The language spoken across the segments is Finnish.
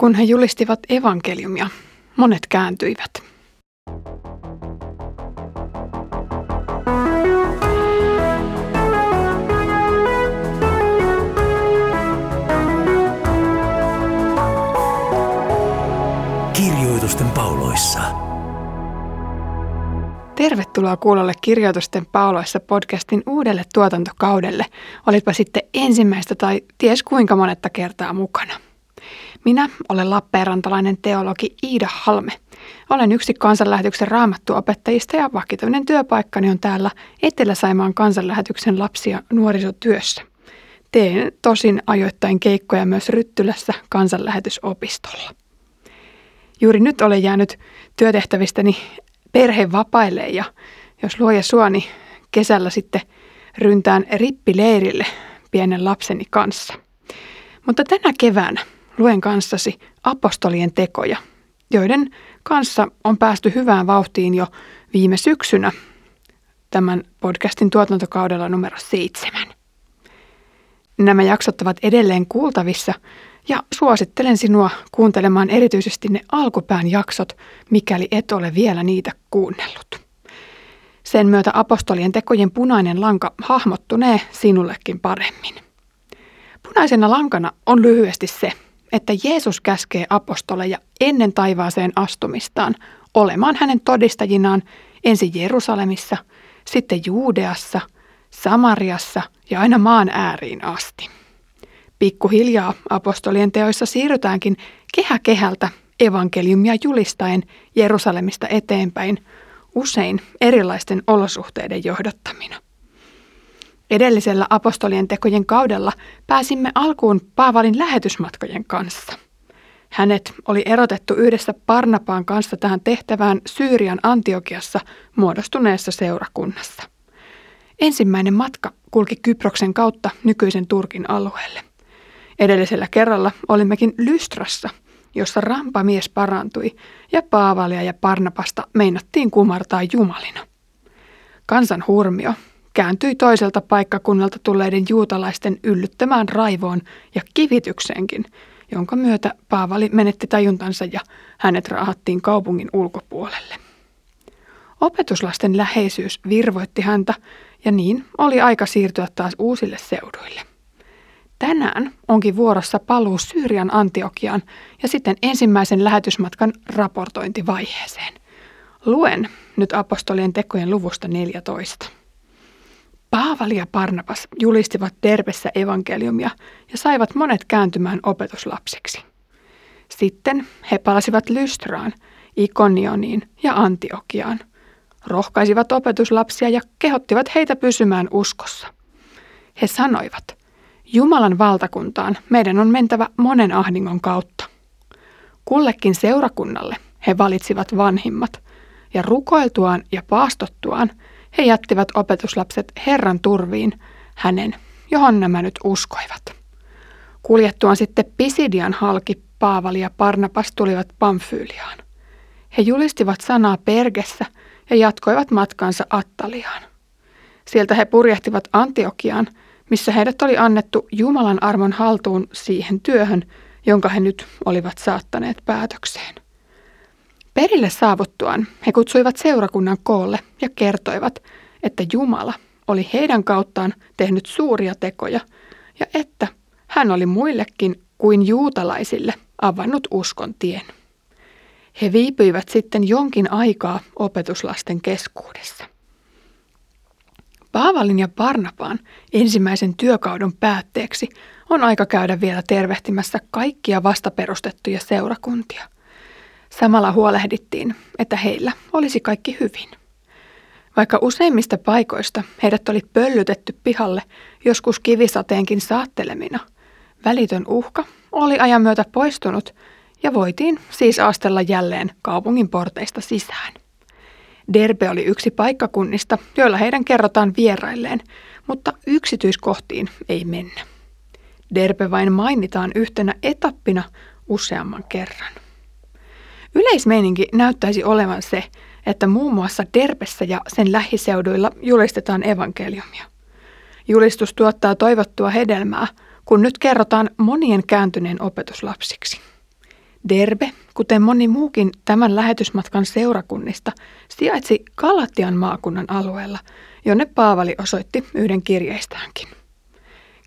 Kun he julistivat evankeliumia, monet kääntyivät. Kirjoitusten pauloissa. Tervetuloa kuulolle Kirjoitusten pauloissa -podcastin uudelle tuotantokaudelle. Olitpa sitten ensimmäistä tai ties kuinka monetta kertaa mukana. Minä olen lappeenrantalainen teologi Iida Halme. Olen yksi kansanlähetyksen raamattuopettajista ja vakituinen työpaikkani on täällä Etelä-Saimaan kansanlähetyksen lapsi- ja nuorisotyössä. Teen tosin ajoittain keikkoja myös Ryttylässä kansanlähetysopistolla. Juuri nyt olen jäänyt työtehtävistäni perhevapaille ja jos luoja suo, niin kesällä sitten ryntään rippileirille pienen lapseni kanssa. Mutta tänä keväänä luen kanssasi apostolien tekoja, joiden kanssa on päästy hyvään vauhtiin jo viime syksynä tämän podcastin tuotantokaudella numero 7. Nämä jaksot ovat edelleen kuultavissa ja suosittelen sinua kuuntelemaan erityisesti ne alkupään jaksot, mikäli et ole vielä niitä kuunnellut. Sen myötä apostolien tekojen punainen lanka hahmottunee sinullekin paremmin. Punaisena lankana on lyhyesti se, että Jeesus käskee apostoleja ennen taivaaseen astumistaan olemaan hänen todistajinaan ensin Jerusalemissa, sitten Juudeassa, Samariassa ja aina maan ääriin asti. Pikkuhiljaa apostolien teoissa siirrytäänkin kehä kehältä evankeliumia julistaen Jerusalemista eteenpäin, usein erilaisten olosuhteiden johdottamina. Edellisellä apostolien tekojen kaudella pääsimme alkuun Paavalin lähetysmatkojen kanssa. Hänet oli erotettu yhdessä Barnabaan kanssa tähän tehtävään Syyrian Antiokiassa muodostuneessa seurakunnassa. Ensimmäinen matka kulki Kyproksen kautta nykyisen Turkin alueelle. Edellisellä kerralla olimmekin Lystrassa, jossa rampamies parantui ja Paavalia ja Barnabasta meinattiin kumartaa jumalina. Kansan hurmio kääntyi toiselta paikkakunnalta tulleiden juutalaisten yllyttämään raivoon ja kivitykseenkin, jonka myötä Paavali menetti tajuntansa ja hänet raahattiin kaupungin ulkopuolelle. Opetuslasten läheisyys virvoitti häntä ja niin oli aika siirtyä taas uusille seuduille. Tänään onkin vuorossa paluu Syyrian Antiokiaan ja sitten ensimmäisen lähetysmatkan raportointivaiheeseen. Luen nyt apostolien tekojen luvusta 14. Paavali ja Barnabas julistivat Derbessä evankeliumia ja saivat monet kääntymään opetuslapsiksi. Sitten he palasivat Lystraan, Ikonioniin ja Antiokiaan, rohkaisivat opetuslapsia ja kehottivat heitä pysymään uskossa. He sanoivat, Jumalan valtakuntaan meidän on mentävä monen ahdingon kautta. Kullekin seurakunnalle he valitsivat vanhimmat ja rukoiltuaan ja paastottuaan he jättivät opetuslapset Herran turviin, hänen, johon nämä nyt uskoivat. Kuljettuaan sitten Pisidian halki Paavali ja Barnabas tulivat Pamfyliaan. He julistivat sanaa Pergessä ja jatkoivat matkansa Attaliaan. Sieltä he purjehtivat Antiokiaan, missä heidät oli annettu Jumalan armon haltuun siihen työhön, jonka he nyt olivat saattaneet päätökseen. Perille saavuttuaan he kutsuivat seurakunnan koolle ja kertoivat, että Jumala oli heidän kauttaan tehnyt suuria tekoja ja että hän oli muillekin kuin juutalaisille avannut uskon tien. He viipyivät sitten jonkin aikaa opetuslasten keskuudessa. Paavalin ja Barnabaan ensimmäisen työkauden päätteeksi on aika käydä vielä tervehtimässä kaikkia vastaperustettuja seurakuntia. Samalla huolehdittiin, että heillä olisi kaikki hyvin. Vaikka useimmista paikoista heidät oli pöllytetty pihalle, joskus kivisateenkin saattelemina, välitön uhka oli ajan myötä poistunut ja voitiin siis astella jälleen kaupungin porteista sisään. Derbe oli yksi paikkakunnista, joilla heidän kerrotaan vierailleen, mutta yksityiskohtiin ei mennä. Derbe vain mainitaan yhtenä etappina useamman kerran. Yleismeininki näyttäisi olevan se, että muun muassa Derbessä ja sen lähiseuduilla julistetaan evankeliumia. Julistus tuottaa toivottua hedelmää, kun nyt kerrotaan monien kääntyneen opetuslapsiksi. Derbe, kuten moni muukin tämän lähetysmatkan seurakunnista, sijaitsi Galatian maakunnan alueella, jonne Paavali osoitti yhden kirjeistäänkin.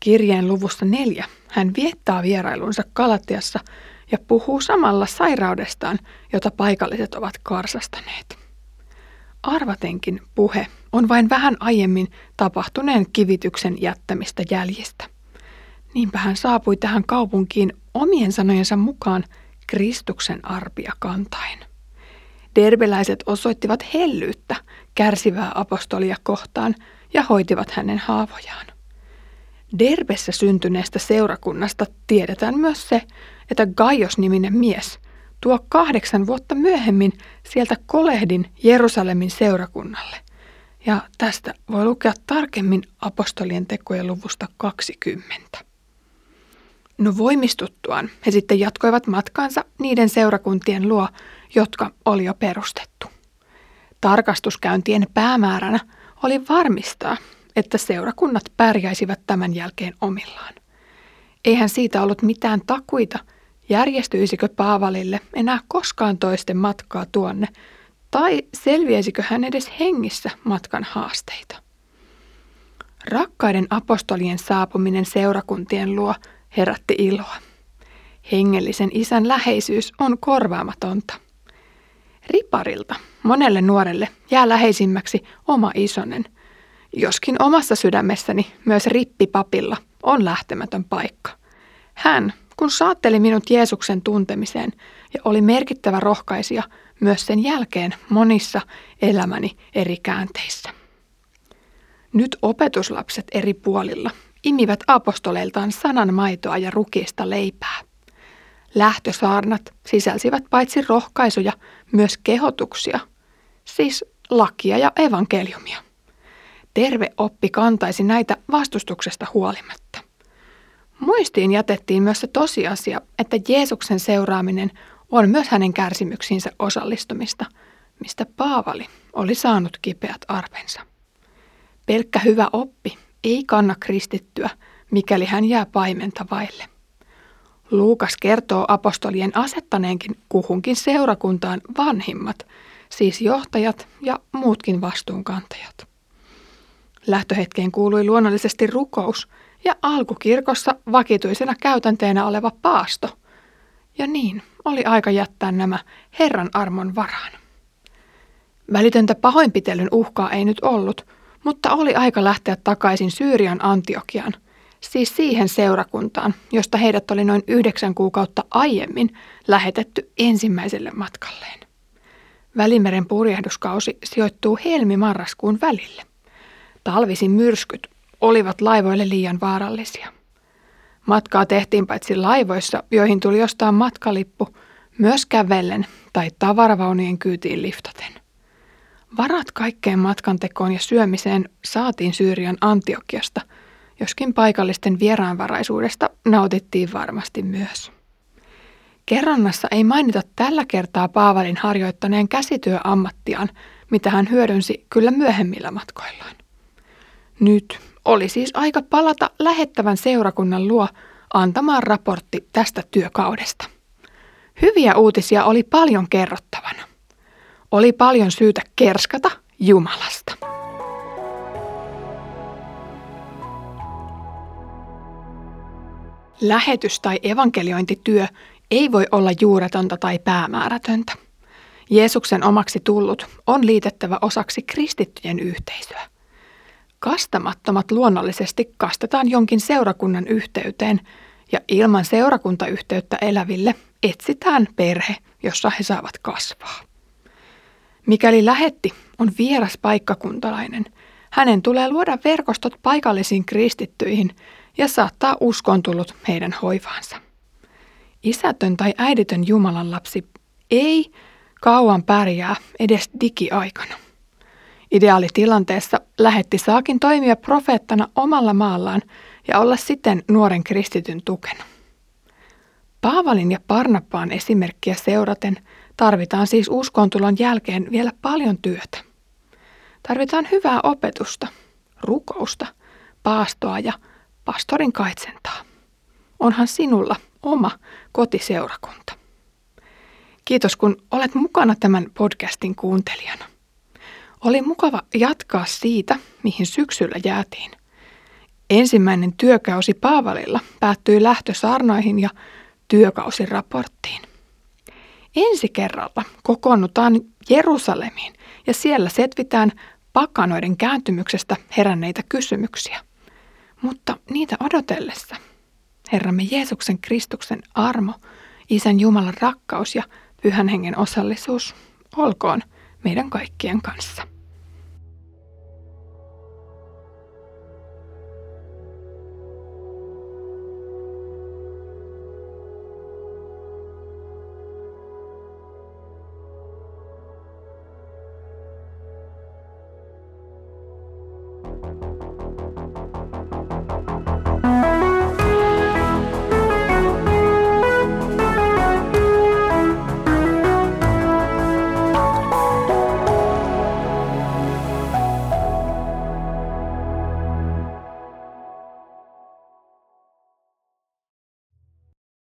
Kirjeen luvussa 4 hän viettää vierailunsa Galatiassa ja puhuu samalla sairaudestaan, jota paikalliset ovat karsastaneet. Arvatenkin puhe on vain vähän aiemmin tapahtuneen kivityksen jättämistä jäljistä. Niinpä hän saapui tähän kaupunkiin omien sanojensa mukaan Kristuksen arpia kantain. Derbeläiset osoittivat hellyyttä kärsivää apostolia kohtaan ja hoitivat hänen haavojaan. Derbessä syntyneestä seurakunnasta tiedetään myös se, että Gaios-niminen mies tuo 8 vuotta myöhemmin sieltä Kolehdin Jerusalemin seurakunnalle. Ja tästä voi lukea tarkemmin apostolien tekojen luvusta 20. No voimistuttuaan he sitten jatkoivat matkaansa niiden seurakuntien luo, jotka oli jo perustettu. Tarkastuskäyntien päämääränä oli varmistaa, että seurakunnat pärjäisivät tämän jälkeen omillaan. Eihän siitä ollut mitään takuita, järjestyisikö Paavalille enää koskaan toisten matkaa tuonne, tai selviäisikö hän edes hengissä matkan haasteita. Rakkaiden apostolien saapuminen seurakuntien luo herätti iloa. Hengellisen isän läheisyys on korvaamatonta. Riparilta monelle nuorelle jää läheisimmäksi oma isonen, joskin omassa sydämessäni myös rippipapilla on lähtemätön paikka. Hän, kun saatteli minut Jeesuksen tuntemiseen ja oli merkittävä rohkaisija myös sen jälkeen monissa elämäni eri käänteissä. Nyt opetuslapset eri puolilla imivät apostoleiltaan sanan maitoa ja rukiista leipää. Lähtösaarnat sisälsivät paitsi rohkaisuja myös kehotuksia, siis lakia ja evankeliumia. Terve oppi kantaisi näitä vastustuksesta huolimatta. Muistiin jätettiin myös se tosiasia, että Jeesuksen seuraaminen on myös hänen kärsimyksiinsä osallistumista, mistä Paavali oli saanut kipeät arvensa. Pelkkä hyvä oppi ei kanna kristittyä, mikäli hän jää paimenta vaille. Luukas kertoo apostolien asettaneenkin kuhunkin seurakuntaan vanhimmat, siis johtajat ja muutkin vastuunkantajat. Lähtöhetkeen kuului luonnollisesti rukous ja alkukirkossa vakituisena käytänteenä oleva paasto. Ja niin oli aika jättää nämä Herran armon varaan. Välitöntä pahoinpitelyn uhkaa ei nyt ollut, mutta oli aika lähteä takaisin Syyrian Antiokiaan, siis siihen seurakuntaan, josta heidät oli noin 9 kuukautta aiemmin lähetetty ensimmäiselle matkalleen. Välimeren purjehduskausi sijoittuu helmi-marraskuun välille. Talvisin myrskyt olivat laivoille liian vaarallisia. Matkaa tehtiin paitsi laivoissa, joihin tuli ostaa matkalippu, myös kävellen tai tavaravaunien kyytiin liftaten. Varat kaikkeen matkantekoon ja syömiseen saatiin Syyrian Antiokiasta, joskin paikallisten vieraanvaraisuudesta nautittiin varmasti myös. Kerronnassa ei mainita tällä kertaa Paavalin harjoittaneen käsityöammattiaan, mitä hän hyödynsi kyllä myöhemmillä matkoillaan. Nyt oli siis aika palata lähettävän seurakunnan luo antamaan raportti tästä työkaudesta. Hyviä uutisia oli paljon kerrottavana. Oli paljon syytä kerskata Jumalasta. Lähetys- tai evankeliointityö ei voi olla juuretonta tai päämäärätöntä. Jeesuksen omaksi tullut on liitettävä osaksi kristittyjen yhteisöä. Kastamattomat luonnollisesti kastetaan jonkin seurakunnan yhteyteen ja ilman seurakuntayhteyttä eläville etsitään perhe, jossa he saavat kasvaa. Mikäli lähetti on vieras paikkakuntalainen, hänen tulee luoda verkostot paikallisiin kristittyihin ja saattaa uskoon tullut heidän hoivaansa. Isätön tai äiditön Jumalan lapsi ei kauan pärjää edes digiaikana. Ideaalitilanteessa lähetti saakin toimia profeettana omalla maallaan ja olla siten nuoren kristityn tukena. Paavalin ja Barnabaan esimerkkiä seuraten tarvitaan siis uskoontulon jälkeen vielä paljon työtä. Tarvitaan hyvää opetusta, rukousta, paastoa ja pastorin kaitsentaa. Onhan sinulla oma kotiseurakunta. Kiitos, kun olet mukana tämän podcastin kuuntelijana. Oli mukava jatkaa siitä, mihin syksyllä jäätiin. Ensimmäinen työkausi Paavalilla päättyi lähtösaarnoihin ja työkausiraporttiin. Ensi kerralla kokoonnutaan Jerusalemiin ja siellä setvitään pakanoiden kääntymyksestä heränneitä kysymyksiä. Mutta niitä odotellessa Herramme Jeesuksen Kristuksen armo, Isän Jumalan rakkaus ja Pyhän Hengen osallisuus olkoon meidän kaikkien kanssa.